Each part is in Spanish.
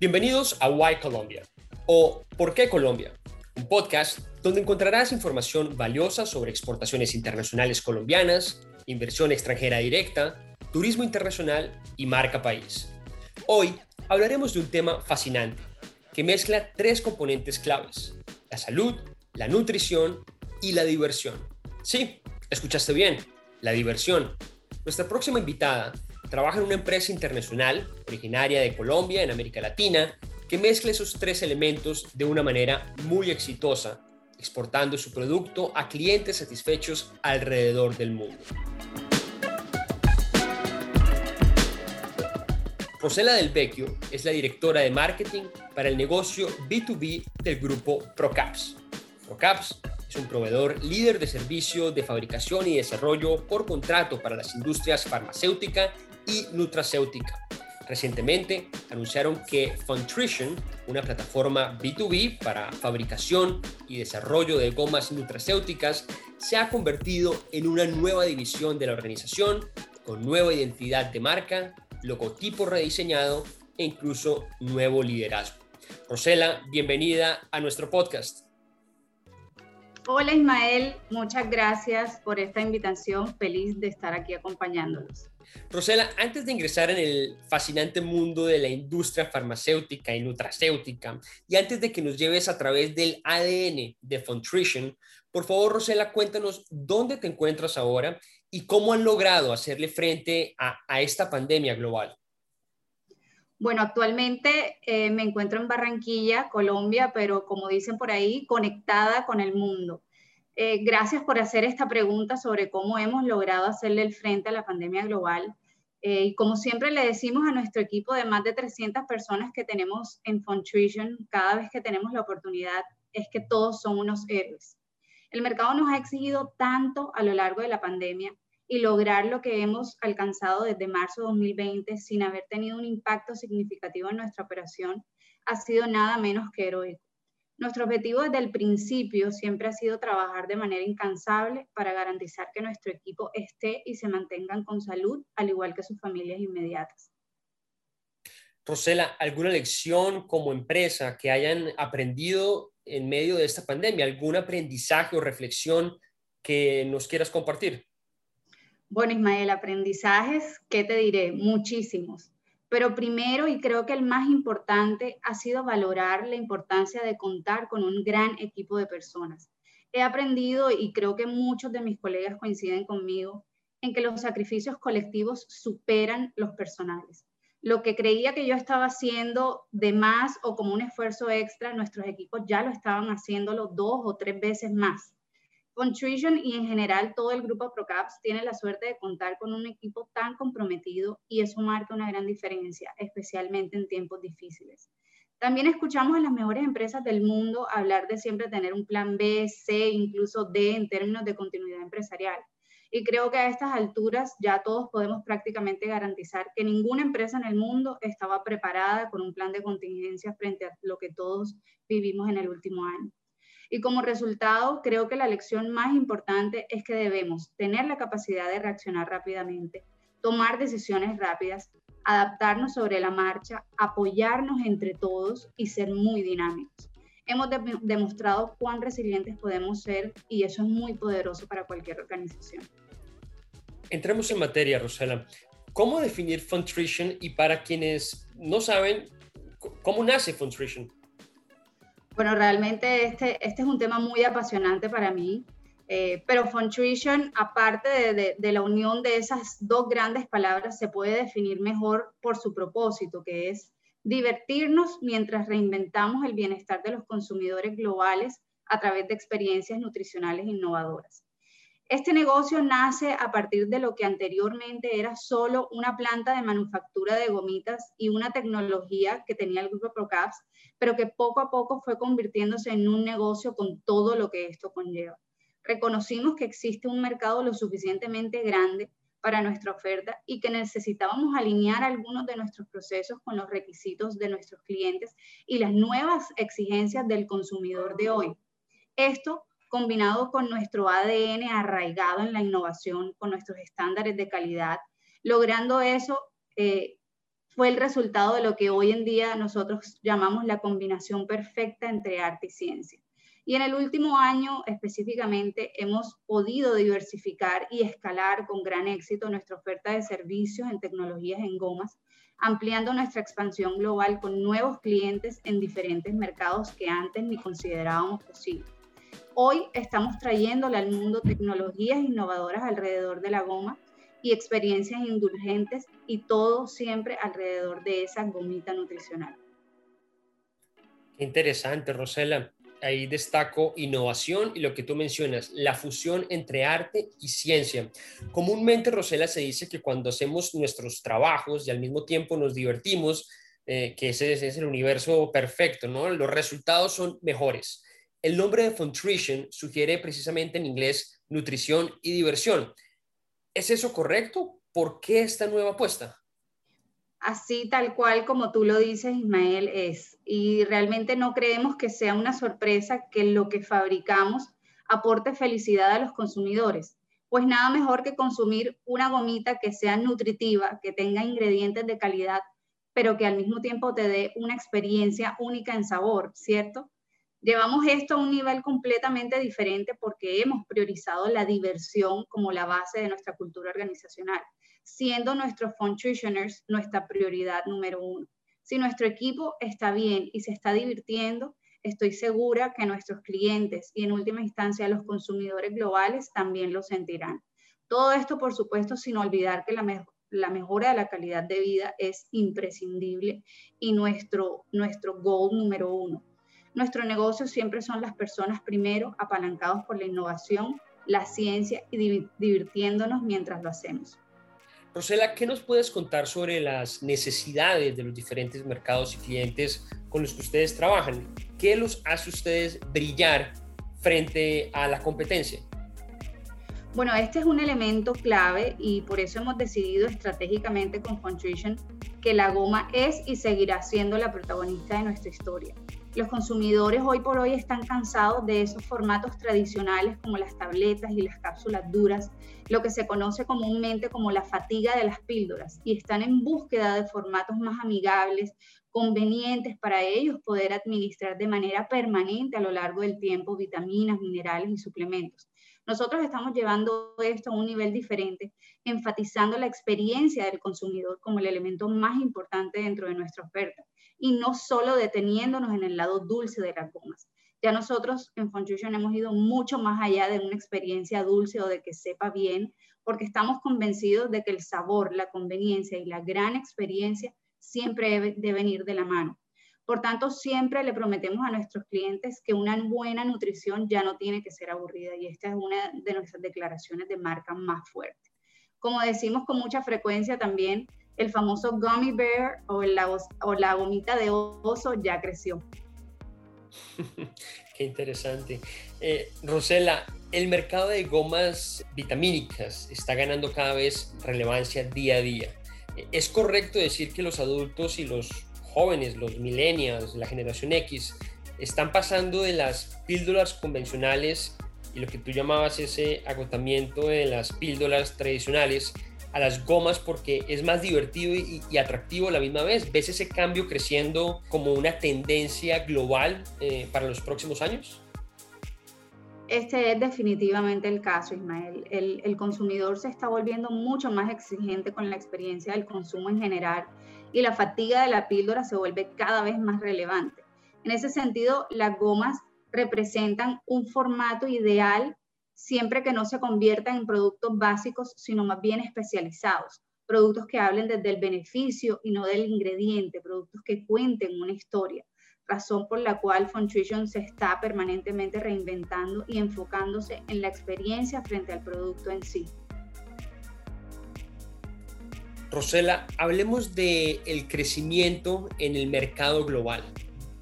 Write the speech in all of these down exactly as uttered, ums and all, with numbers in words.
Bienvenidos a Why Colombia o ¿Por qué Colombia? Un podcast donde encontrarás información valiosa sobre exportaciones internacionales colombianas, inversión extranjera directa, turismo internacional y marca país. Hoy hablaremos de un tema fascinante que mezcla tres componentes claves: la salud, la nutrición y la diversión. Sí, escuchaste bien, la diversión. Nuestra próxima invitada trabaja en una empresa internacional originaria de Colombia, en América Latina, que mezcla esos tres elementos de una manera muy exitosa, exportando su producto a clientes satisfechos alrededor del mundo. Rosela Delvecchio es la directora de marketing para el negocio B dos B del grupo Procaps. Procaps es un proveedor líder de servicios de fabricación y desarrollo por contrato para las industrias farmacéutica y nutracéutica. Recientemente anunciaron que Funtrition, una plataforma B dos B para fabricación y desarrollo de gomas nutracéuticas, se ha convertido en una nueva división de la organización con nueva identidad de marca, logotipo rediseñado e incluso nuevo liderazgo. Rosela, bienvenida a nuestro podcast. Hola Ismael, muchas gracias por esta invitación, feliz de estar aquí acompañándolos. Rosela, antes de ingresar en el fascinante mundo de la industria farmacéutica y nutracéutica, y antes de que nos lleves a través del A D N de Funtrition, por favor Rosela, cuéntanos dónde te encuentras ahora y cómo han logrado hacerle frente a, a esta pandemia global. Bueno, actualmente eh, me encuentro en Barranquilla, Colombia, pero como dicen por ahí, conectada con el mundo. Eh, gracias por hacer esta pregunta sobre cómo hemos logrado hacerle el frente a la pandemia global. Eh, y como siempre le decimos a nuestro equipo de más de trescientas personas que tenemos en Funtrition, cada vez que tenemos la oportunidad, es que todos son unos héroes. El mercado nos ha exigido tanto a lo largo de la pandemia, y lograr lo que hemos alcanzado desde marzo de dos mil veinte sin haber tenido un impacto significativo en nuestra operación ha sido nada menos que heroico. Nuestro objetivo desde el principio siempre ha sido trabajar de manera incansable para garantizar que nuestro equipo esté y se mantengan con salud, al igual que sus familias inmediatas. Rosela, ¿alguna lección como empresa que hayan aprendido en medio de esta pandemia? ¿Algún aprendizaje o reflexión que nos quieras compartir? Bueno, Ismael, aprendizajes, ¿qué te diré? Muchísimos. Pero primero, y creo que el más importante, ha sido valorar la importancia de contar con un gran equipo de personas. He aprendido, y creo que muchos de mis colegas coinciden conmigo, en que los sacrificios colectivos superan los personales. Lo que creía que yo estaba haciendo de más o como un esfuerzo extra, nuestros equipos ya lo estaban haciéndolo dos o tres veces más. Funtrition y en general todo el grupo Procaps tiene la suerte de contar con un equipo tan comprometido y eso marca una gran diferencia, especialmente en tiempos difíciles. También escuchamos a las mejores empresas del mundo hablar de siempre tener un plan B, C, incluso D en términos de continuidad empresarial. Y creo que a estas alturas ya todos podemos prácticamente garantizar que ninguna empresa en el mundo estaba preparada con un plan de contingencia frente a lo que todos vivimos en el último año. Y como resultado, creo que la lección más importante es que debemos tener la capacidad de reaccionar rápidamente, tomar decisiones rápidas, adaptarnos sobre la marcha, apoyarnos entre todos y ser muy dinámicos. Hemos de- demostrado cuán resilientes podemos ser y eso es muy poderoso para cualquier organización. Entremos en materia, Rosela. ¿Cómo definir Funtrition? Y para quienes no saben, ¿cómo nace Funtrition? Bueno, realmente este, este es un tema muy apasionante para mí, eh, pero Funtrition, aparte de, de, de la unión de esas dos grandes palabras, se puede definir mejor por su propósito, que es divertirnos mientras reinventamos el bienestar de los consumidores globales a través de experiencias nutricionales innovadoras. Este negocio nace a partir de lo que anteriormente era solo una planta de manufactura de gomitas y una tecnología que tenía el grupo Procaps, pero que poco a poco fue convirtiéndose en un negocio con todo lo que esto conlleva. Reconocimos que existe un mercado lo suficientemente grande para nuestra oferta y que necesitábamos alinear algunos de nuestros procesos con los requisitos de nuestros clientes y las nuevas exigencias del consumidor de hoy. Esto combinado con nuestro A D N arraigado en la innovación, con nuestros estándares de calidad, logrando eso, eh, fue el resultado de lo que hoy en día nosotros llamamos la combinación perfecta entre arte y ciencia. Y en el último año específicamente hemos podido diversificar y escalar con gran éxito nuestra oferta de servicios en tecnologías en gomas, ampliando nuestra expansión global con nuevos clientes en diferentes mercados que antes ni considerábamos posible. Hoy estamos trayéndole al mundo tecnologías innovadoras alrededor de la goma y experiencias indulgentes, y todo siempre alrededor de esa gomita nutricional. Qué interesante, Rosela. Ahí destaco innovación y lo que tú mencionas, la fusión entre arte y ciencia. Comúnmente, Rosela, se dice que cuando hacemos nuestros trabajos y al mismo tiempo nos divertimos, eh, que ese, ese es el universo perfecto, ¿no? Los resultados son mejores. El nombre de Funtrition sugiere precisamente en inglés nutrición y diversión. ¿Es eso correcto? ¿Por qué esta nueva apuesta? Así tal cual como tú lo dices, Ismael, es. Y realmente no creemos que sea una sorpresa que lo que fabricamos aporte felicidad a los consumidores. Pues nada mejor que consumir una gomita que sea nutritiva, que tenga ingredientes de calidad, pero que al mismo tiempo te dé una experiencia única en sabor, ¿cierto? Llevamos esto a un nivel completamente diferente porque hemos priorizado la diversión como la base de nuestra cultura organizacional, siendo nuestros Funtritioners nuestra prioridad número uno. Si nuestro equipo está bien y se está divirtiendo, estoy segura que nuestros clientes y en última instancia los consumidores globales también lo sentirán. Todo esto, por supuesto, sin olvidar que la, me- la mejora de la calidad de vida es imprescindible y nuestro, nuestro goal número uno. Nuestro negocio siempre son las personas primero, apalancados por la innovación, la ciencia y div- divirtiéndonos mientras lo hacemos. Rosela, ¿qué nos puedes contar sobre las necesidades de los diferentes mercados y clientes con los que ustedes trabajan? ¿Qué los hace a ustedes brillar frente a la competencia? Bueno, este es un elemento clave y por eso hemos decidido estratégicamente con Funtrition que la goma es y seguirá siendo la protagonista de nuestra historia. Los consumidores hoy por hoy están cansados de esos formatos tradicionales como las tabletas y las cápsulas duras, lo que se conoce comúnmente como la fatiga de las píldoras, y están en búsqueda de formatos más amigables, convenientes para ellos poder administrar de manera permanente a lo largo del tiempo vitaminas, minerales y suplementos. Nosotros estamos llevando esto a un nivel diferente, enfatizando la experiencia del consumidor como el elemento más importante dentro de nuestra oferta y no solo deteniéndonos en el lado dulce de las gomas. Ya nosotros en Funtrition hemos ido mucho más allá de una experiencia dulce o de que sepa bien, porque estamos convencidos de que el sabor, la conveniencia y la gran experiencia siempre deben ir de la mano. Por tanto, siempre le prometemos a nuestros clientes que una buena nutrición ya no tiene que ser aburrida, y esta es una de nuestras declaraciones de marca más fuerte. Como decimos con mucha frecuencia también, el famoso gummy bear o la, o la gomita de oso ya creció. Qué interesante. Eh, Rosela, el mercado de gomas vitamínicas está ganando cada vez relevancia día a día. ¿Es correcto decir que los adultos y los jóvenes, los millennials, la generación X, están pasando de las píldoras convencionales y lo que tú llamabas ese agotamiento de las píldoras tradicionales a las gomas porque es más divertido y, y atractivo a la misma vez? ¿Ves ese cambio creciendo como una tendencia global eh, para los próximos años? Este es definitivamente el caso, Ismael. El, el consumidor se está volviendo mucho más exigente con la experiencia del consumo en general y la fatiga de la píldora se vuelve cada vez más relevante. En ese sentido, las gomas representan un formato ideal siempre que no se conviertan en productos básicos, sino más bien especializados. Productos que hablen desde el beneficio y no del ingrediente, productos que cuenten una historia. Razón por la cual Funtrition se está permanentemente reinventando y enfocándose en la experiencia frente al producto en sí. Rosela, hablemos del crecimiento en el mercado global.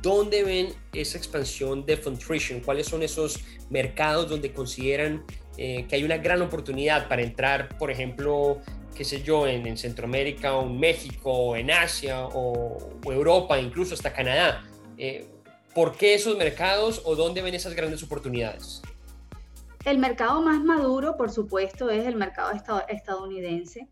¿Dónde ven esa expansión de Funtrition? ¿Cuáles son esos mercados donde consideran eh, que hay una gran oportunidad para entrar, por ejemplo, qué sé yo, en, en Centroamérica o en México, o en Asia o, o Europa, incluso hasta Canadá? Eh, ¿Por qué esos mercados o dónde ven esas grandes oportunidades? El mercado más maduro, por supuesto, es el mercado estad- estadounidense.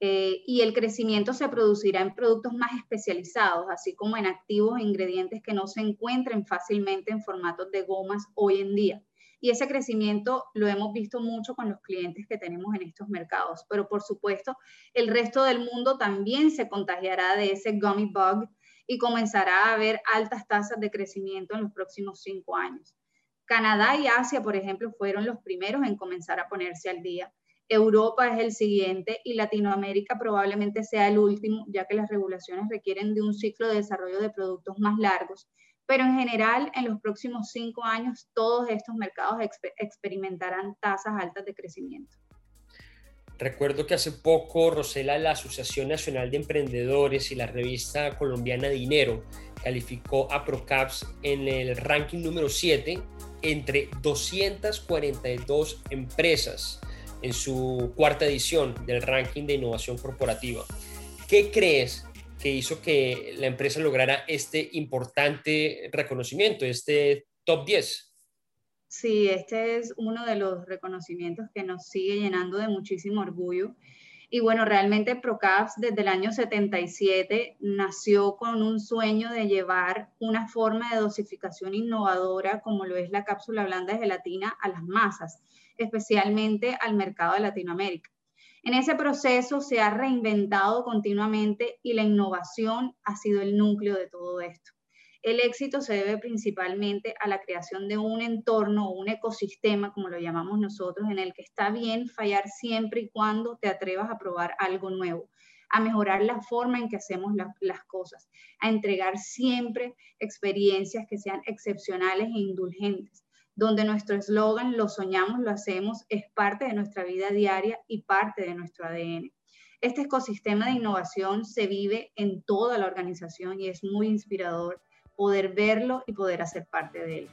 eh, y el crecimiento se producirá en productos más especializados, así como en activos e ingredientes que no se encuentren fácilmente en formatos de gomas hoy en día. Y ese crecimiento lo hemos visto mucho con los clientes que tenemos en estos mercados. Pero por supuesto, el resto del mundo también se contagiará de ese gummy bug y comenzará a haber altas tasas de crecimiento en los próximos cinco años. Canadá y Asia, por ejemplo, fueron los primeros en comenzar a ponerse al día. Europa es el siguiente y Latinoamérica probablemente sea el último, ya que las regulaciones requieren de un ciclo de desarrollo de productos más largos. Pero en general, en los próximos cinco años, todos estos mercados exper- experimentarán tasas altas de crecimiento. Recuerdo que hace poco, Rosela, la Asociación Nacional de Emprendedores y la revista colombiana Dinero calificó a Procaps en el ranking número siete entre doscientas cuarenta y dos empresas en su cuarta edición del ranking de innovación corporativa. ¿Qué crees que hizo que la empresa lograra este importante reconocimiento, este top diez? Sí, este es uno de los reconocimientos que nos sigue llenando de muchísimo orgullo. Y bueno, realmente Procaps desde el año setenta y siete nació con un sueño de llevar una forma de dosificación innovadora como lo es la cápsula blanda de gelatina a las masas, especialmente al mercado de Latinoamérica. En ese proceso se ha reinventado continuamente y la innovación ha sido el núcleo de todo esto. El éxito se debe principalmente a la creación de un entorno o un ecosistema, como lo llamamos nosotros, en el que está bien fallar siempre y cuando te atrevas a probar algo nuevo, a mejorar la forma en que hacemos la, las cosas, a entregar siempre experiencias que sean excepcionales e indulgentes, donde nuestro eslogan, lo soñamos, lo hacemos, es parte de nuestra vida diaria y parte de nuestro A D N. Este ecosistema de innovación se vive en toda la organización y es muy inspirador poder verlo y poder hacer parte de él.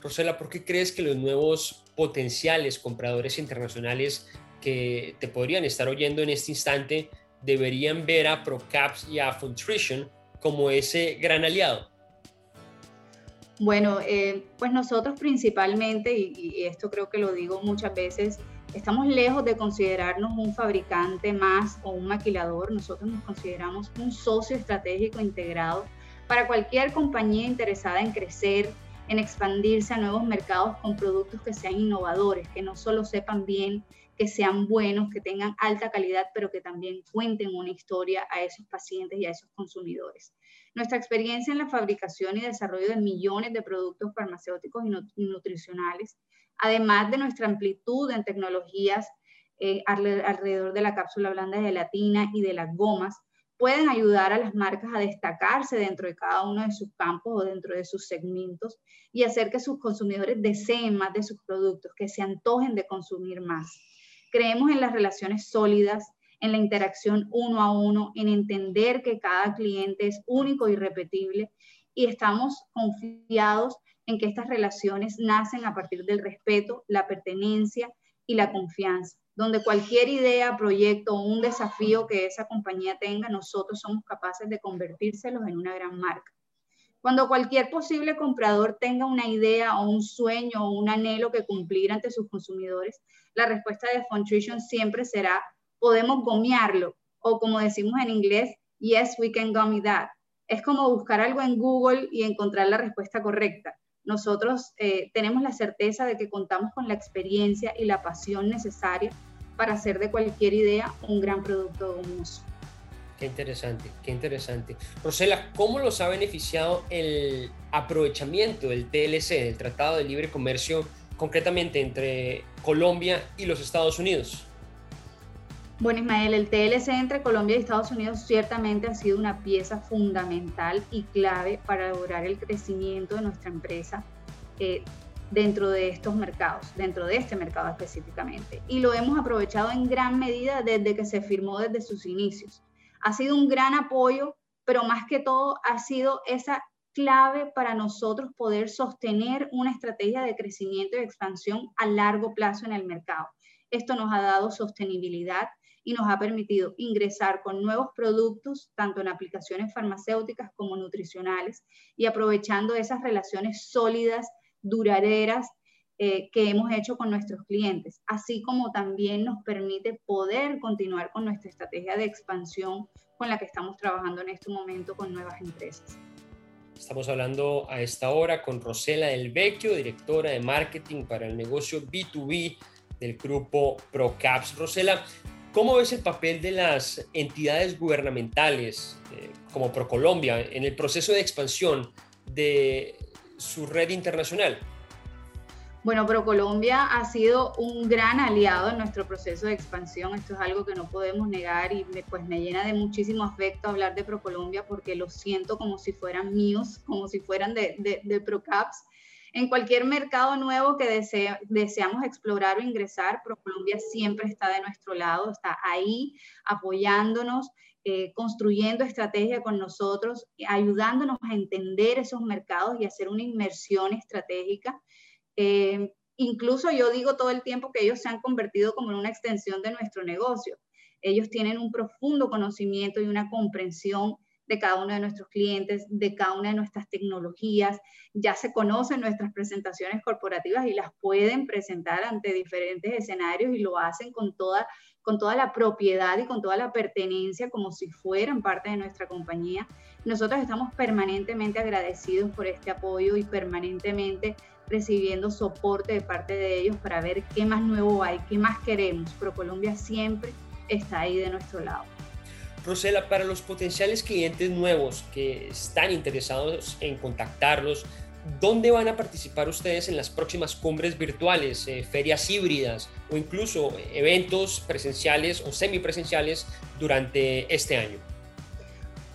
Rosela, ¿por qué crees que los nuevos potenciales compradores internacionales que te podrían estar oyendo en este instante deberían ver a Procaps y a Funtrition como ese gran aliado? Bueno, eh, pues nosotros principalmente, y, y esto creo que lo digo muchas veces, estamos lejos de considerarnos un fabricante más o un maquilador. Nosotros nos consideramos un socio estratégico integrado para cualquier compañía interesada en crecer, en expandirse a nuevos mercados con productos que sean innovadores, que no solo sepan bien, que sean buenos, que tengan alta calidad, pero que también cuenten una historia a esos pacientes y a esos consumidores. Nuestra experiencia en la fabricación y desarrollo de millones de productos farmacéuticos y nutricionales, además de nuestra amplitud en tecnologías eh, alrededor de la cápsula blanda de gelatina y de las gomas, pueden ayudar a las marcas a destacarse dentro de cada uno de sus campos o dentro de sus segmentos y hacer que sus consumidores deseen más de sus productos, que se antojen de consumir más. Creemos en las relaciones sólidas, en la interacción uno a uno, en entender que cada cliente es único y irrepetible y estamos confiados en que estas relaciones nacen a partir del respeto, la pertenencia y la confianza, donde cualquier idea, proyecto o un desafío que esa compañía tenga, nosotros somos capaces de convertírselos en una gran marca. Cuando cualquier posible comprador tenga una idea o un sueño o un anhelo que cumplir ante sus consumidores, la respuesta de Funtrition siempre será, podemos gomearlo, o como decimos en inglés, yes, we can gummy that. Es como buscar algo en Google y encontrar la respuesta correcta. Nosotros eh, tenemos la certeza de que contamos con la experiencia y la pasión necesaria para hacer de cualquier idea un gran producto gomoso. Qué interesante, qué interesante. Rosela, ¿cómo los ha beneficiado el aprovechamiento del T L C, del Tratado de Libre Comercio, concretamente entre Colombia y los Estados Unidos? Bueno, Ismael, el T L C entre Colombia y Estados Unidos ciertamente ha sido una pieza fundamental y clave para lograr el crecimiento de nuestra empresa eh, dentro de estos mercados, dentro de este mercado específicamente. Y lo hemos aprovechado en gran medida desde que se firmó desde sus inicios. Ha sido un gran apoyo, pero más que todo ha sido esa clave para nosotros poder sostener una estrategia de crecimiento y expansión a largo plazo en el mercado. Esto nos ha dado sostenibilidad y nos ha permitido ingresar con nuevos productos, tanto en aplicaciones farmacéuticas como nutricionales, y aprovechando esas relaciones sólidas, duraderas, eh, que hemos hecho con nuestros clientes, así como también nos permite poder continuar con nuestra estrategia de expansión con la que estamos trabajando en este momento con nuevas empresas. Estamos hablando a esta hora con Rosela Delvecchio, directora de marketing para el negocio B dos B del grupo Procaps. Rosela, ¿cómo ves el papel de las entidades gubernamentales eh, como ProColombia en el proceso de expansión de su red internacional? Bueno, ProColombia ha sido un gran aliado en nuestro proceso de expansión. Esto es algo que no podemos negar y me, pues me llena de muchísimo afecto hablar de ProColombia porque los siento como si fueran míos, como si fueran de, de, de Procaps. En cualquier mercado nuevo que desea, deseamos explorar o ingresar, ProColombia siempre está de nuestro lado, está ahí apoyándonos, eh, construyendo estrategia con nosotros, ayudándonos a entender esos mercados y hacer una inmersión estratégica. Eh, incluso yo digo todo el tiempo que ellos se han convertido como en una extensión de nuestro negocio. Ellos tienen un profundo conocimiento y una comprensión de cada uno de nuestros clientes, de cada una de nuestras tecnologías. Ya se conocen nuestras presentaciones corporativas y las pueden presentar ante diferentes escenarios y lo hacen con toda, con toda la propiedad y con toda la pertenencia como si fueran parte de nuestra compañía. Nosotros estamos permanentemente agradecidos por este apoyo y permanentemente recibiendo soporte de parte de ellos para ver qué más nuevo hay, qué más queremos. ProColombia siempre está ahí de nuestro lado. Rosela, para los potenciales clientes nuevos que están interesados en contactarlos, ¿dónde van a participar ustedes en las próximas cumbres virtuales, eh, ferias híbridas o incluso eventos presenciales o semipresenciales durante este año?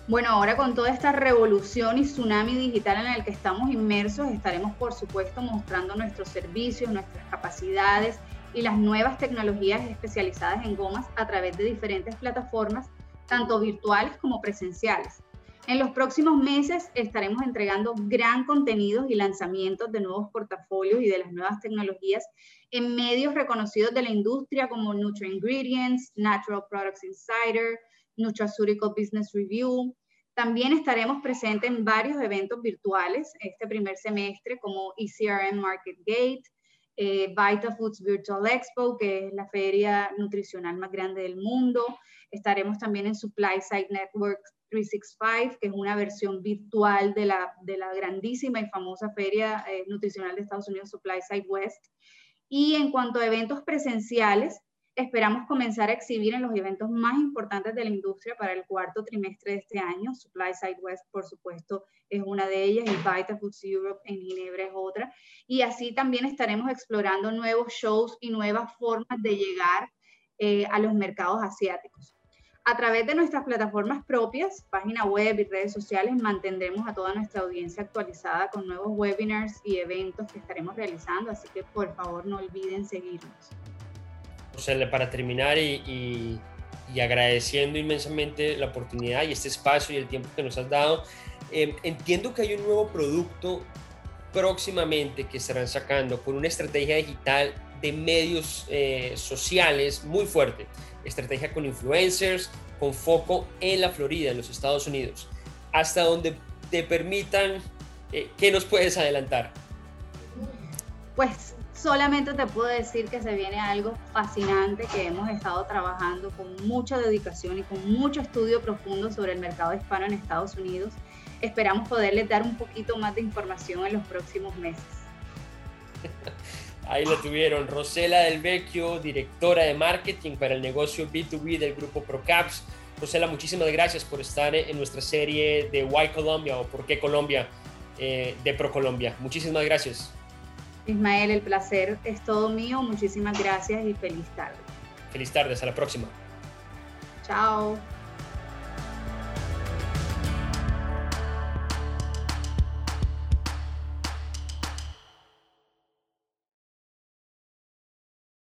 Bueno, ahora con toda esta revolución y tsunami digital en el que estamos inmersos, estaremos por supuesto mostrando nuestros servicios, nuestras capacidades y las nuevas tecnologías especializadas en gomas a través de diferentes plataformas, tanto virtuales como presenciales. En los próximos meses estaremos entregando gran contenido y lanzamientos de nuevos portafolios y de las nuevas tecnologías en medios reconocidos de la industria como Nutri Ingredients, Natural Products Insider, Nutraceutical Business Review. También estaremos presentes en varios eventos virtuales este primer semestre como E C R M Market Gate, Eh, Vitafoods Virtual Expo, que es la feria nutricional más grande del mundo. Estaremos también en Supply Side Network trescientos sesenta y cinco, que es una versión virtual de la, de la grandísima y famosa feria eh, nutricional de Estados Unidos, Supply Side West. Y en cuanto a eventos presenciales, esperamos comenzar a exhibir en los eventos más importantes de la industria para el cuarto trimestre de este año. Supply Side West, por supuesto, es una de ellas, y Vitafoods Europe en Ginebra es otra. Y así también estaremos explorando nuevos shows y nuevas formas de llegar eh, a los mercados asiáticos. A través de nuestras plataformas propias, página web y redes sociales, mantendremos a toda nuestra audiencia actualizada con nuevos webinars y eventos que estaremos realizando, así que por favor no olviden seguirnos. Rosela, para terminar y, y, y agradeciendo inmensamente la oportunidad y este espacio y el tiempo que nos has dado, eh, entiendo que hay un nuevo producto próximamente que estarán sacando con una estrategia digital de medios eh, sociales muy fuerte, estrategia con influencers, con foco en la Florida, en los Estados Unidos. Hasta donde te permitan, eh, ¿qué nos puedes adelantar? Pues solamente te puedo decir que se viene algo fascinante que hemos estado trabajando con mucha dedicación y con mucho estudio profundo sobre el mercado hispano en Estados Unidos. Esperamos poderles dar un poquito más de información en los próximos meses. Ahí lo tuvieron, Rosela Delvecchio, directora de marketing para el negocio B dos B del grupo Procaps. Rosela, muchísimas gracias por estar en nuestra serie de Why Colombia o Por qué Colombia eh, de ProColombia. Muchísimas gracias. Ismael, el placer es todo mío. Muchísimas gracias y feliz tarde. Feliz tarde, hasta la próxima. Chao.